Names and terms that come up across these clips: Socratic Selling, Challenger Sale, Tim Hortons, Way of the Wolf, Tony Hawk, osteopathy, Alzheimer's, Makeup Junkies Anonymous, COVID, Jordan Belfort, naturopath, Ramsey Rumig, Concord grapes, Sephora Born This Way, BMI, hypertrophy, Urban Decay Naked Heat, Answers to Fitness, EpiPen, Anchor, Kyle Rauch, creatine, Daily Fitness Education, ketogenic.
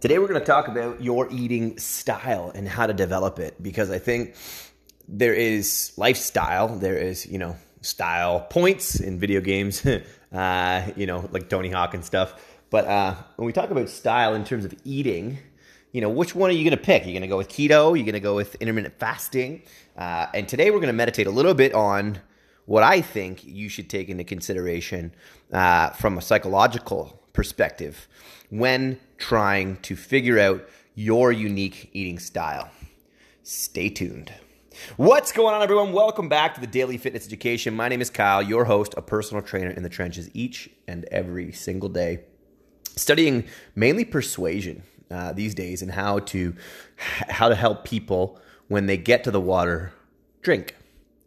Today we're going to talk about your eating style and how to develop it, because I think there is lifestyle, there is, you know, style points in video games, you know, like Tony Hawk and stuff. But when we talk about style in terms of eating, you know, which one are you going to pick? You're going to go with keto, you're going to go with intermittent fasting. And today we're going to meditate a little bit on what I think you should take into consideration from a psychological perspective when trying to figure out your unique eating style. Stay tuned. What's going on, everyone? Welcome back to the Daily Fitness Education. My name is Kyle, your host, a personal trainer in the trenches each and every single day, studying mainly persuasion these days and how to help people when they get to the water drink.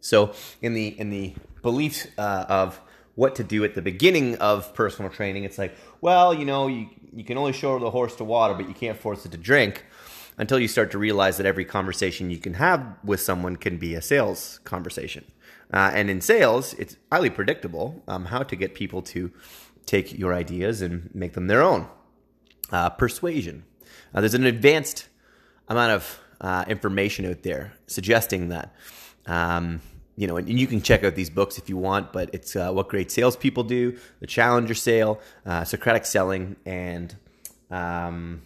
So in the beliefs of what to do at the beginning of personal training, it's like, well, you know, you can only show the horse to water, but you can't force it to drink, until you start to realize that every conversation you can have with someone can be a sales conversation. And in sales, it's highly predictable how to get people to take your ideas and make them their own. Persuasion. There's an advanced amount of information out there suggesting that, you know, and you can check out these books if you want, but it's What Great Salespeople Do, The Challenger Sale, Socratic Selling, and The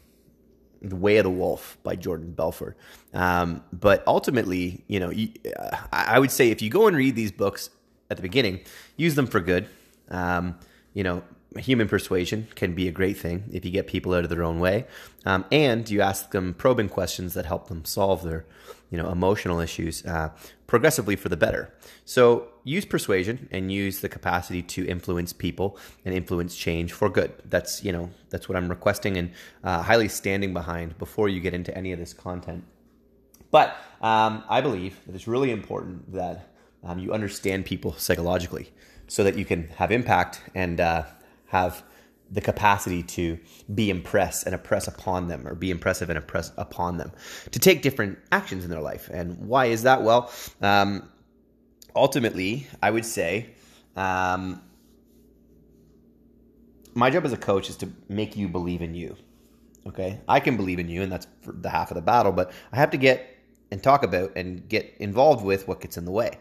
Way of the Wolf by Jordan Belfort. But ultimately, you know, I would say if you go and read these books at the beginning, use them for good. You know, human persuasion can be a great thing if you get people out of their own way, and you ask them probing questions that help them solve their, you know, emotional issues progressively for the better. So use persuasion and use the capacity to influence people and influence change for good. That's, you know, that's what I'm requesting and highly standing behind before you get into any of this content. But I believe that it's really important that you understand people psychologically so that you can have impact and have the capacity to be impressed and oppress upon them, or be impressive and oppress upon them, to take different actions in their life. And why is that? Well, ultimately, I would say my job as a coach is to make you believe in you, okay? I can believe in you, and that's for the half of the battle, but I have to get and talk about and get involved with what gets in the way,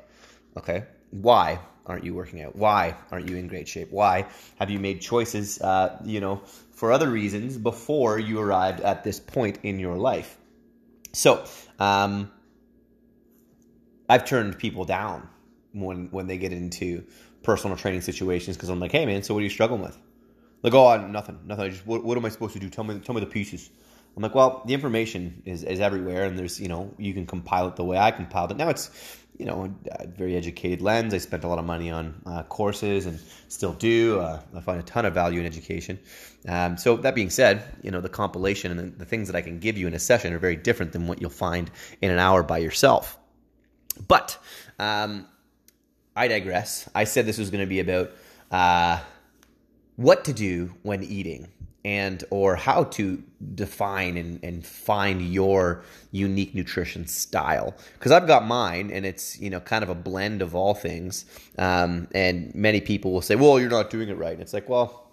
okay? Why aren't you working out? Why aren't you in great shape? Why have you made choices, you know, for other reasons before you arrived at this point in your life? So I've turned people down when they get into personal training situations, because I'm like, hey, man, so what are you struggling with? Like, oh, nothing. I just, what am I supposed to do? Tell me the pieces. I'm like, well, the information is everywhere, and there's, you know, you can compile it the way I compiled it. Now it's, you know, a very educated lens. I spent a lot of money on courses and still do. I find a ton of value in education. So that being said, you know, the compilation and the things that I can give you in a session are very different than what you'll find in an hour by yourself. But I digress. I said this was going to be about what to do when eating, and or how to define and find your unique nutrition style. Because I've got mine, and it's, you know, kind of a blend of all things. And many people will say, well, you're not doing it right. And it's like, well,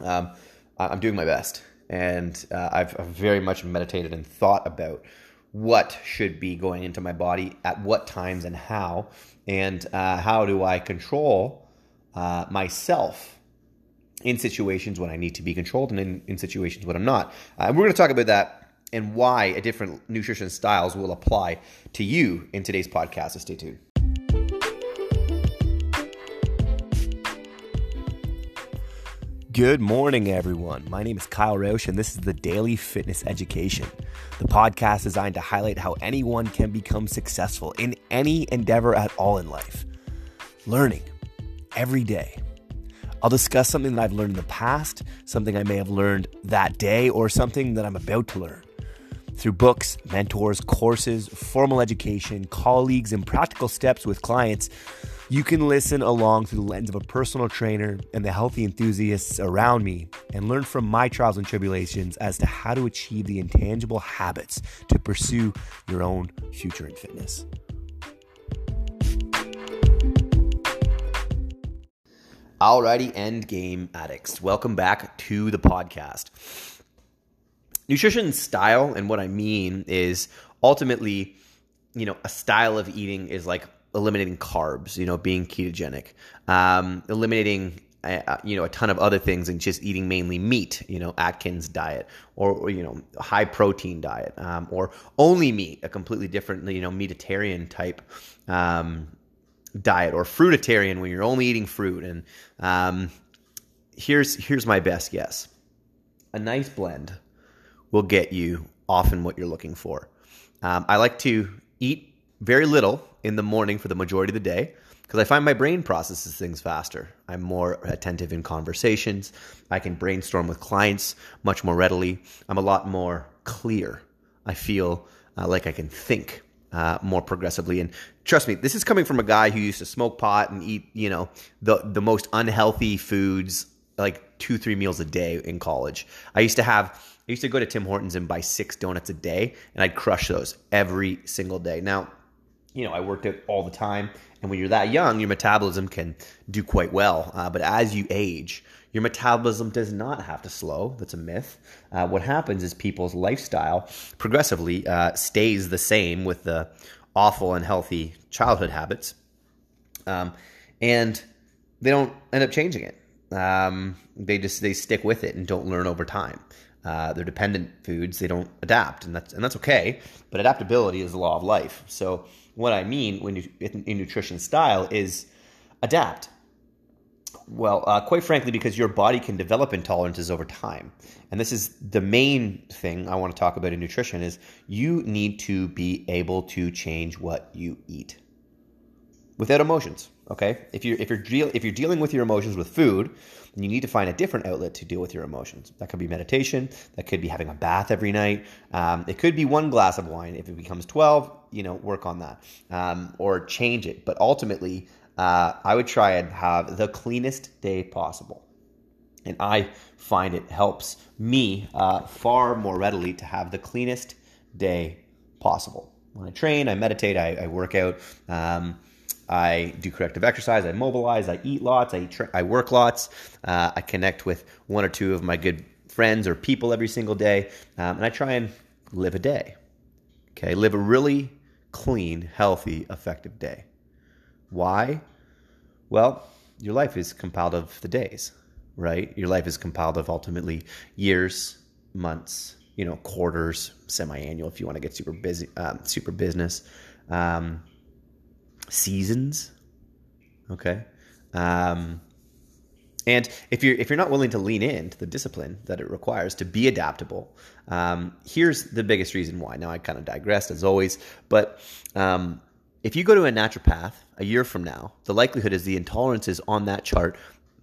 I'm doing my best. And I've very much meditated and thought about what should be going into my body at what times and how do I control myself in situations when I need to be controlled and in situations when I'm not. We're going to talk about that and why a different nutrition styles will apply to you in today's podcast, so stay tuned. Good morning, everyone. My name is Kyle Rauch, and this is the Daily Fitness Education, the podcast designed to highlight how anyone can become successful in any endeavor at all in life. Learning every day. I'll discuss something that I've learned in the past, something I may have learned that day, or something that I'm about to learn. Through books, mentors, courses, formal education, colleagues, and practical steps with clients, you can listen along through the lens of a personal trainer and the healthy enthusiasts around me, and learn from my trials and tribulations as to how to achieve the intangible habits to pursue your own future in fitness. Alrighty, end game addicts. Welcome back to the podcast. Nutrition style, and what I mean is ultimately, you know, a style of eating is like eliminating carbs, you know, being ketogenic, eliminating, you know, a ton of other things and just eating mainly meat, you know, Atkins diet or, you know, high protein diet, or only meat, a completely different, you know, meatitarian type diet, or fruititarian when you're only eating fruit. And here's my best guess. A nice blend will get you often what you're looking for. I like to eat very little in the morning for the majority of the day because I find my brain processes things faster. I'm more attentive in conversations. I can brainstorm with clients much more readily. I'm a lot more clear. I feel like I can think more progressively. And trust me, this is coming from a guy who used to smoke pot and eat, you know, the most unhealthy foods, like 2-3 meals a day in college. I used to go to Tim Hortons and buy 6 donuts a day, and I'd crush those every single day. Now, you know, I worked out all the time, and when you're that young, your metabolism can do quite well. But as you age, your metabolism does not have to slow. That's a myth. What happens is people's lifestyle progressively stays the same with the awful and unhealthy childhood habits, and they don't end up changing it. They stick with it and don't learn over time. They're dependent foods. They don't adapt, and that's okay. But adaptability is the law of life. So what I mean when in nutrition style is adapt. Well, quite frankly, because your body can develop intolerances over time, and this is the main thing I want to talk about in nutrition: is you need to be able to change what you eat without emotions. Okay, if you're dealing with your emotions with food, then you need to find a different outlet to deal with your emotions. That could be meditation. That could be having a bath every night. It could be one glass of wine. If it becomes 12, you know, work on that or change it. But ultimately, I would try and have the cleanest day possible, and I find it helps me far more readily to have the cleanest day possible. When I train, I meditate, I work out. I do corrective exercise, I mobilize, I eat lots, I work lots, I connect with one or two of my good friends or people every single day, and I try and live a day, okay? Live a really clean, healthy, effective day. Why? Well, your life is compiled of the days, right? Your life is compiled of ultimately years, months, you know, quarters, semi-annual if you want to get super busy, super business, seasons, okay, and if you're not willing to lean into the discipline that it requires to be adaptable, here's the biggest reason why. Now I kind of digressed as always, but if you go to a naturopath a year from now, the likelihood is the intolerances on that chart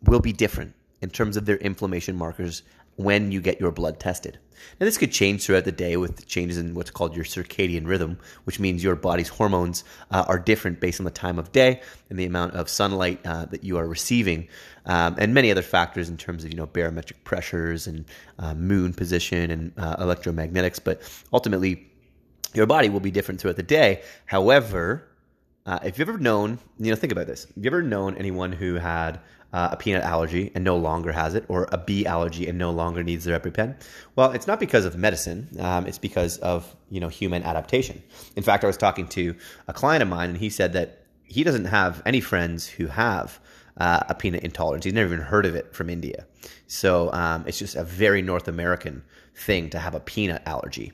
will be different in terms of their inflammation markers when you get your blood tested. Now, this could change throughout the day with the changes in what's called your circadian rhythm, which means your body's hormones are different based on the time of day and the amount of sunlight that you are receiving, and many other factors in terms of, you know, barometric pressures and moon position and electromagnetics. But ultimately, your body will be different throughout the day. However, if you've ever known, you know, think about this. Have you ever known anyone who had a peanut allergy and no longer has it, or a bee allergy and no longer needs their EpiPen? Well, it's not because of medicine. It's because of, you know, human adaptation. In fact, I was talking to a client of mine, and he said that he doesn't have any friends who have a peanut intolerance. He's never even heard of it from India. So it's just a very North American thing to have a peanut allergy.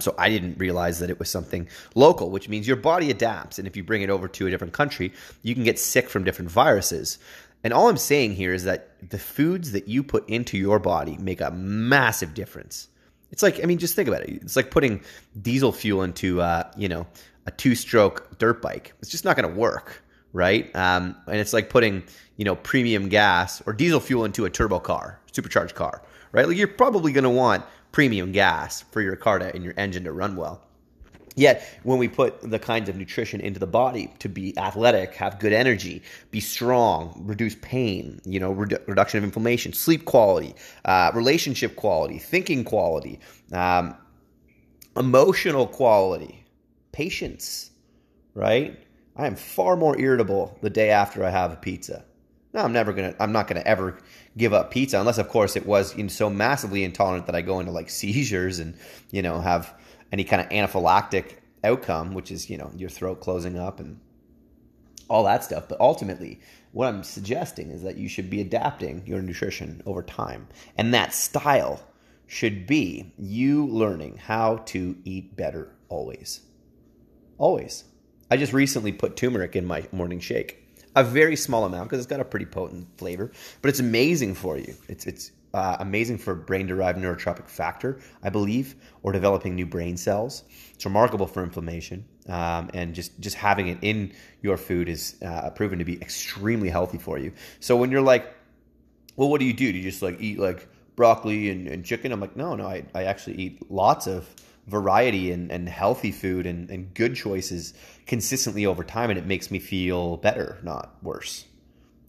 So I didn't realize that it was something local, which means your body adapts. And if you bring it over to a different country, you can get sick from different viruses. And all I'm saying here is that the foods that you put into your body make a massive difference. It's like, I mean, just think about it. It's like putting diesel fuel into, you know, a 2-stroke dirt bike. It's just not going to work, right? And it's like putting, you know, premium gas or diesel fuel into a turbo car, supercharged car, right? Like you're probably going to want premium gas for your car and your engine to run well. Yet, when we put the kinds of nutrition into the body to be athletic, have good energy, be strong, reduce pain, you know, reduction of inflammation, sleep quality, relationship quality, thinking quality, emotional quality, patience, right? I am far more irritable the day after I have a pizza. No, I'm not gonna ever give up pizza, unless of course it was so massively intolerant that I go into like seizures and have any kind of anaphylactic outcome, which is your throat closing up and all that stuff. But ultimately, what I'm suggesting is that you should be adapting your nutrition over time, and that style should be you learning how to eat better always. Always. I just recently put turmeric in my morning shake. A very small amount, because it's got a pretty potent flavor, but it's amazing for you. It's amazing for brain-derived neurotropic factor, I believe, or developing new brain cells. It's remarkable for inflammation, and just having it in your food is proven to be extremely healthy for you. So when you're like, well, what do you do? Do you just like eat like broccoli and chicken? I'm like, no, I actually eat lots of variety and healthy food and good choices consistently over time, and it makes me feel better, not worse.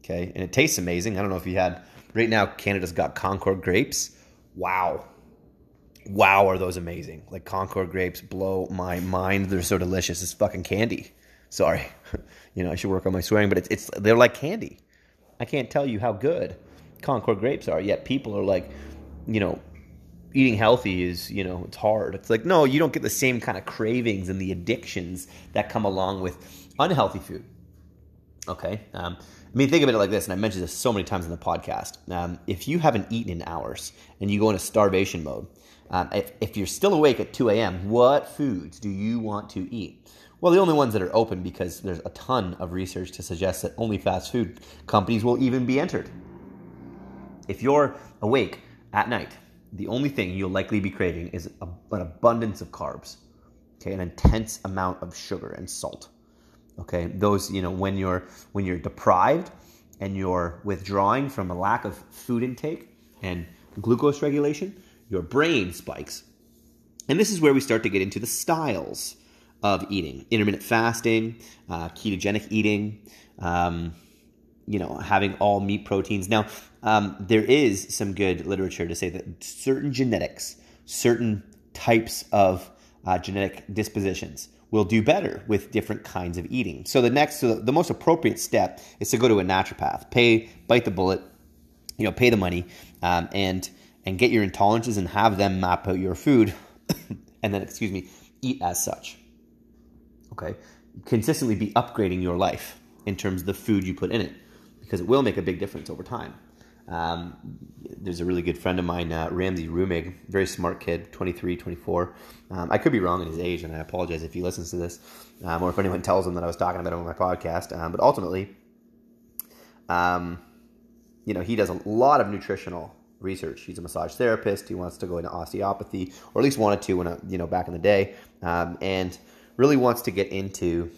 Okay, and it tastes amazing. I don't know if you had, right now Canada's got Concord grapes. Wow, are those amazing. Like Concord grapes blow my mind. They're so delicious. It's fucking candy. Sorry. I should work on my swearing, but it's they're like candy. I can't tell you how good Concord grapes are, yet people are like, eating healthy is, it's hard. It's like, no, you don't get the same kind of cravings and the addictions that come along with unhealthy food. Okay. Think of it like this, and I mentioned this so many times in the podcast. If you haven't eaten in hours and you go into starvation mode, if you're still awake at 2 a.m., what foods do you want to eat? Well, the only ones that are open, because there's a ton of research to suggest that only fast food companies will even be entered. If you're awake at night, the only thing you'll likely be craving is an abundance of carbs, okay, an intense amount of sugar and salt, okay. Those, when you're deprived and you're withdrawing from a lack of food intake and glucose regulation, your brain spikes, and this is where we start to get into the styles of eating: intermittent fasting, ketogenic eating, having all meat proteins. Now, there is some good literature to say that certain genetics, certain types of genetic dispositions will do better with different kinds of eating. So the most appropriate step is to go to a naturopath, bite the bullet, pay the money, and get your intolerances and have them map out your food and then, eat as such. Okay? Consistently be upgrading your life in terms of the food you put in it, because it will make a big difference over time. There's a really good friend of mine, Ramsey Rumig, very smart kid, 23, 24. I could be wrong in his age, and I apologize if he listens to this, or if anyone tells him that I was talking about him on my podcast. But ultimately, he does a lot of nutritional research. He's a massage therapist. He wants to go into osteopathy, or at least wanted to when back in the day, and really wants to get into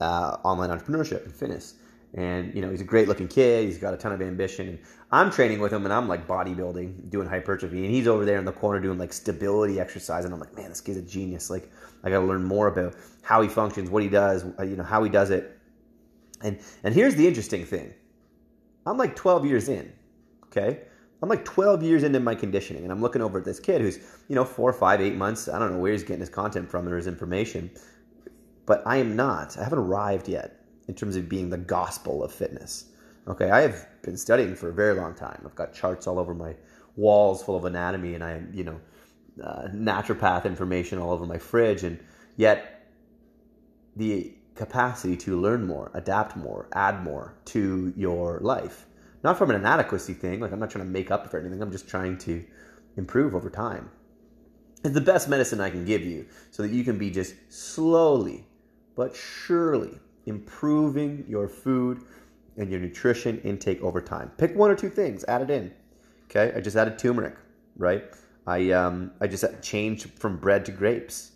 online entrepreneurship and fitness. And, he's a great-looking kid. He's got a ton of ambition. And I'm training with him, and I'm, bodybuilding, doing hypertrophy. And he's over there in the corner doing, stability exercise. And I'm like, man, this kid's a genius. I got to learn more about how he functions, what he does, how he does it. And here's the interesting thing. I'm, 12 years in, okay? I'm, 12 years into my conditioning. And I'm looking over at this kid who's, 4, 5, 8 months. I don't know where he's getting his content from or his information. But I haven't arrived yet in terms of being the gospel of fitness. Okay, I have been studying for a very long time. I've got charts all over my walls full of anatomy, and I, naturopath information all over my fridge, and yet the capacity to learn more, adapt more, add more to your life. Not from an inadequacy thing, I'm not trying to make up for anything, I'm just trying to improve over time. It's the best medicine I can give you so that you can be just slowly but surely improving your food and your nutrition intake over time. Pick one or two things, add it in. Okay, I just added turmeric, right? I just changed from bread to grapes.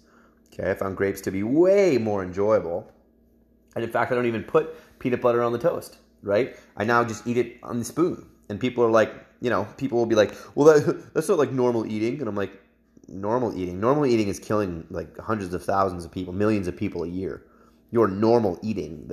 Okay, I found grapes to be way more enjoyable. And in fact, I don't even put peanut butter on the toast, right? I now just eat it on the spoon. And people are like, people will be like, well, that's not like normal eating. And I'm like, normal eating is killing hundreds of thousands of people, millions of people a year. Your normal eating,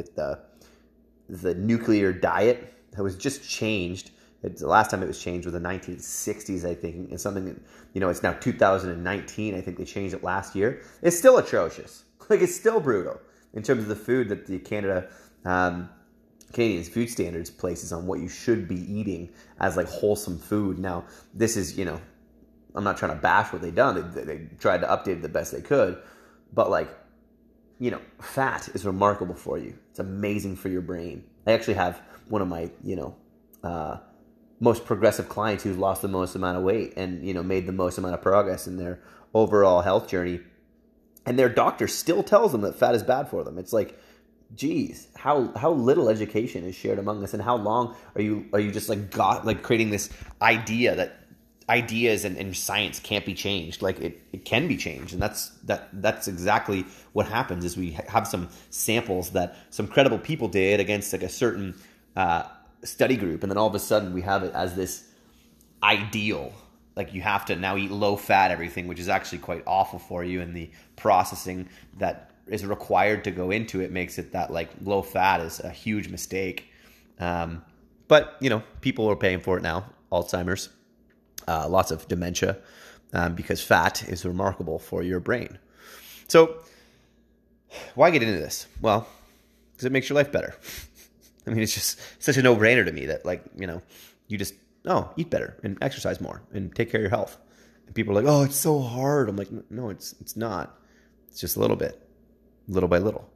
the nuclear diet that was just changed. The last time it was changed was the 1960s, I think, and something, it's now 2019. I think they changed it last year. It's still atrocious. It's still brutal in terms of the food that the Canada Canadians' food standards places on what you should be eating as like wholesome food. Now, this is, you know, I'm not trying to bash what they've done. They tried to update it the best they could, but like, you know, fat is remarkable for you. It's amazing for your brain. I actually have one of my, you know, most progressive clients who's lost the most amount of weight and, you know, made the most amount of progress in their overall health journey. And their doctor still tells them that fat is bad for them. It's like, geez, how little education is shared among us, and how long are you just like creating this idea that ideas and science can't be changed? Like it can be changed, and that's exactly what happens. Is we have some samples that some credible people did against like a certain study group, and then all of a sudden we have it as this ideal. Like you have to now eat low fat everything, which is actually quite awful for you, and the processing that is required to go into it makes it that like low fat is a huge mistake. But you know, people are paying for it now. Alzheimer's, lots of dementia, because fat is remarkable for your brain. So why get into this? Well, because it makes your life better. I mean, it's just such a no-brainer to me that like, you know, you just eat better and exercise more and take care of your health. And people are like, oh, it's so hard. I'm like, no, it's not. It's just a little bit, little by little.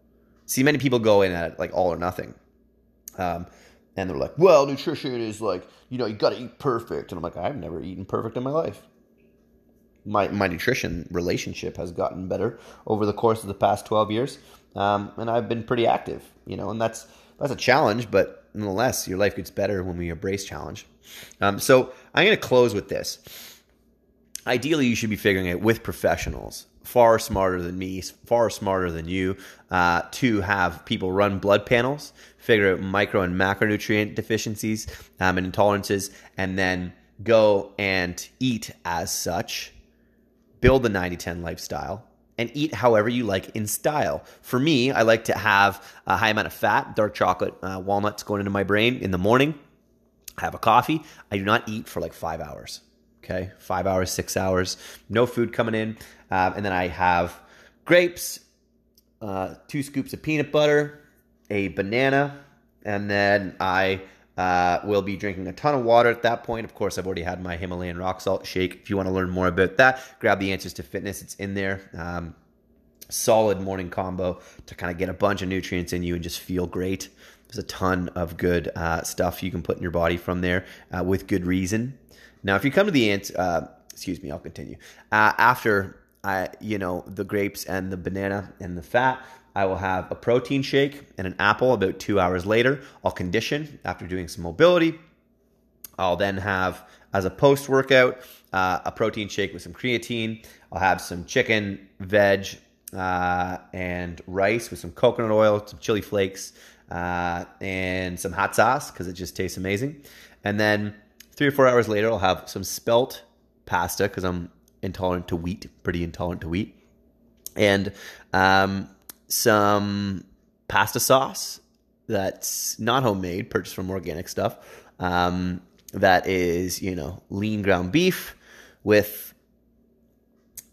See, many people go in at it like all or nothing. And they're like, well, nutrition is like, you know, you got to eat perfect. And I'm like, I've never eaten perfect in my life. My nutrition relationship has gotten better over the course of the past 12 years. And I've been pretty active, you know, and that's a challenge, but nonetheless, your life gets better when we embrace challenge. So I'm going to close with this. Ideally, you should be figuring it with professionals, far smarter than me, far smarter than you, to have people run blood panels, figure out micro and macronutrient deficiencies and intolerances, and then go and eat as such, build the 90-10 lifestyle, and eat however you like in style. For me, I like to have a high amount of fat, dark chocolate, walnuts going into my brain in the morning. I have a coffee. I do not eat for like 5 hours, okay? 5 hours, 6 hours, no food coming in. And then I have grapes, 2 scoops of peanut butter, a banana, and then I will be drinking a ton of water at that point. Of course, I've already had my Himalayan rock salt shake. If you want to learn more about that, grab the Answers to Fitness. It's in there. Solid morning combo to kind of get a bunch of nutrients in you and just feel great. There's a ton of good stuff you can put in your body from there with good reason. Now, if you come to the I'll continue. After the grapes and the banana and the fat, I will have a protein shake and an apple about 2 hours later. I'll condition after doing some mobility. I'll then have, as a post-workout, a protein shake with some creatine. I'll have some chicken, veg, and rice with some coconut oil, some chili flakes, and some hot sauce because it just tastes amazing. And then 3 or 4 hours later, I'll have some spelt pasta because I'm intolerant to wheat, pretty intolerant to wheat. And some pasta sauce that's not homemade, purchased from organic stuff, that is, you know, lean ground beef with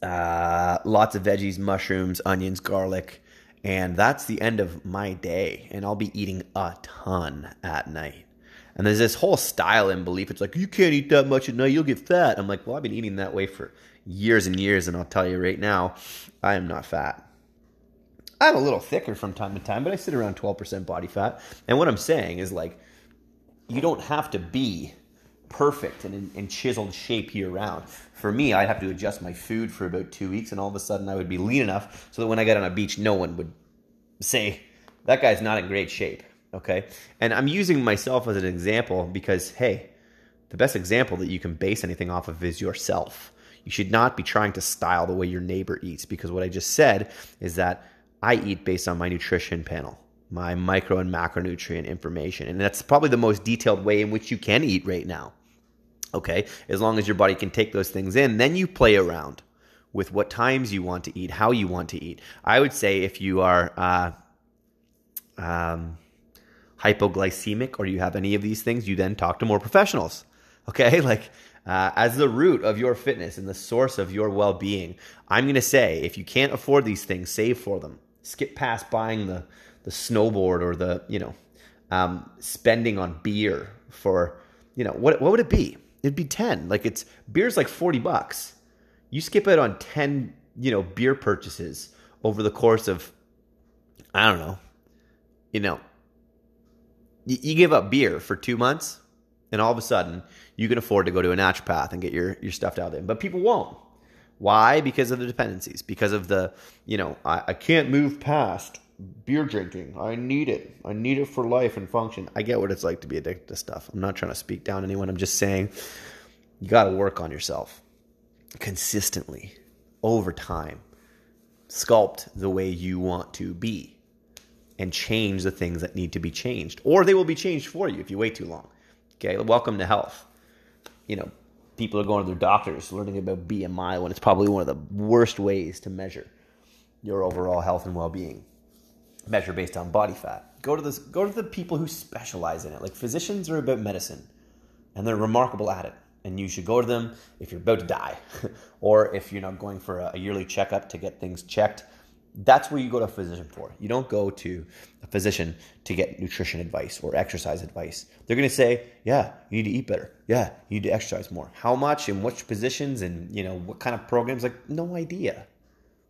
lots of veggies, mushrooms, onions, garlic, and that's the end of my day, and I'll be eating a ton at night. And there's this whole style and belief, it's like, you can't eat that much at night, you'll get fat. I'm like, well, I've been eating that way for years and years, and I'll tell you right now, I am not fat. I'm a little thicker from time to time, but I sit around 12% body fat. And what I'm saying is, like, you don't have to be perfect and in chiseled shape year round. For me, I'd have to adjust my food for about 2 weeks, and all of a sudden I would be lean enough so that when I got on a beach, no one would say, that guy's not in great shape, okay? And I'm using myself as an example because, hey, the best example that you can base anything off of is yourself. You should not be trying to style the way your neighbor eats, because what I just said is that I eat based on my nutrition panel, my micro and macronutrient information. And that's probably the most detailed way in which you can eat right now. Okay, as long as your body can take those things in, then you play around with what times you want to eat, how you want to eat. I would say if you are hypoglycemic or you have any of these things, you then talk to more professionals. Okay, like as the root of your fitness and the source of your well-being, I'm going to say if you can't afford these things, save for them. Skip past buying the snowboard or the, you know, spending on beer for, you know, what would it be? It'd be 10. Like, it's, beer's like $40. You skip it on 10, you know, beer purchases over the course of, I don't know, you know, you give up beer for 2 months and all of a sudden you can afford to go to a naturopath and get your stuff out there. But people won't. Why? Because of the dependencies, because of the, you know, I can't move past beer drinking. I need it. I need it for life and function. I get what it's like to be addicted to stuff. I'm not trying to speak down anyone. I'm just saying you got to work on yourself consistently over time. Sculpt the way you want to be and change the things that need to be changed, or they will be changed for you if you wait too long. Okay. Welcome to health. You know, people are going to their doctors, learning about BMI when it's probably one of the worst ways to measure your overall health and well-being. Measure based on body fat. Go to the people who specialize in it. Like, physicians are about medicine, and they're remarkable at it. And you should go to them if you're about to die, or if you're not going for a yearly checkup to get things checked. That's where you go to a physician for. You don't go to a physician to get nutrition advice or exercise advice. They're going to say, yeah, you need to eat better. Yeah, you need to exercise more. How much and which positions and, you know, what kind of programs? Like, no idea.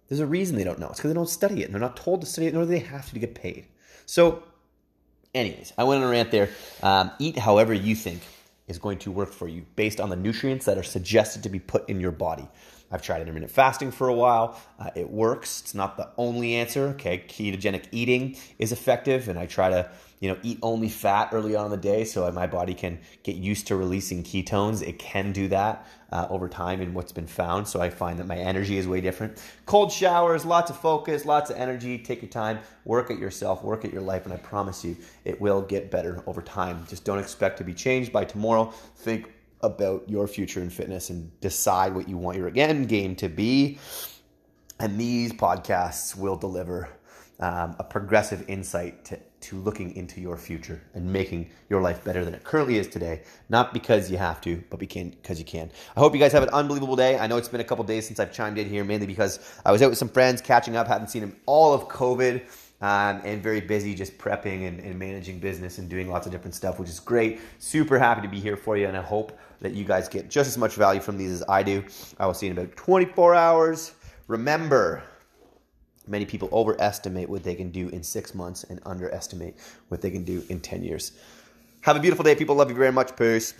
There's a reason they don't know. It's because they don't study it. And they're not told to study it, nor do they have to get paid. So anyways, I went on a rant there. Eat however you think is going to work for you based on the nutrients that are suggested to be put in your body. I've tried intermittent fasting for a while. It works. It's not the only answer. Okay, ketogenic eating is effective, and I try to, you know, eat only fat early on in the day so my body can get used to releasing ketones. It can do that over time in what's been found, so I find that my energy is way different. Cold showers, lots of focus, lots of energy. Take your time. Work at yourself. Work at your life, and I promise you it will get better over time. Just don't expect to be changed by tomorrow. Think about your future in fitness and decide what you want your end game to be. And these podcasts will deliver a progressive insight to looking into your future and making your life better than it currently is today. Not because you have to, but because you can. I hope you guys have an unbelievable day. I know it's been a couple days since I've chimed in here, mainly because I was out with some friends catching up, hadn't seen them all of COVID. And very busy just prepping and managing business and doing lots of different stuff, which is great. Super happy to be here for you, and I hope that you guys get just as much value from these as I do. I will see you in about 24 hours. Remember, many people overestimate what they can do in 6 months and underestimate what they can do in 10 years. Have a beautiful day, people. Love you very much. Peace.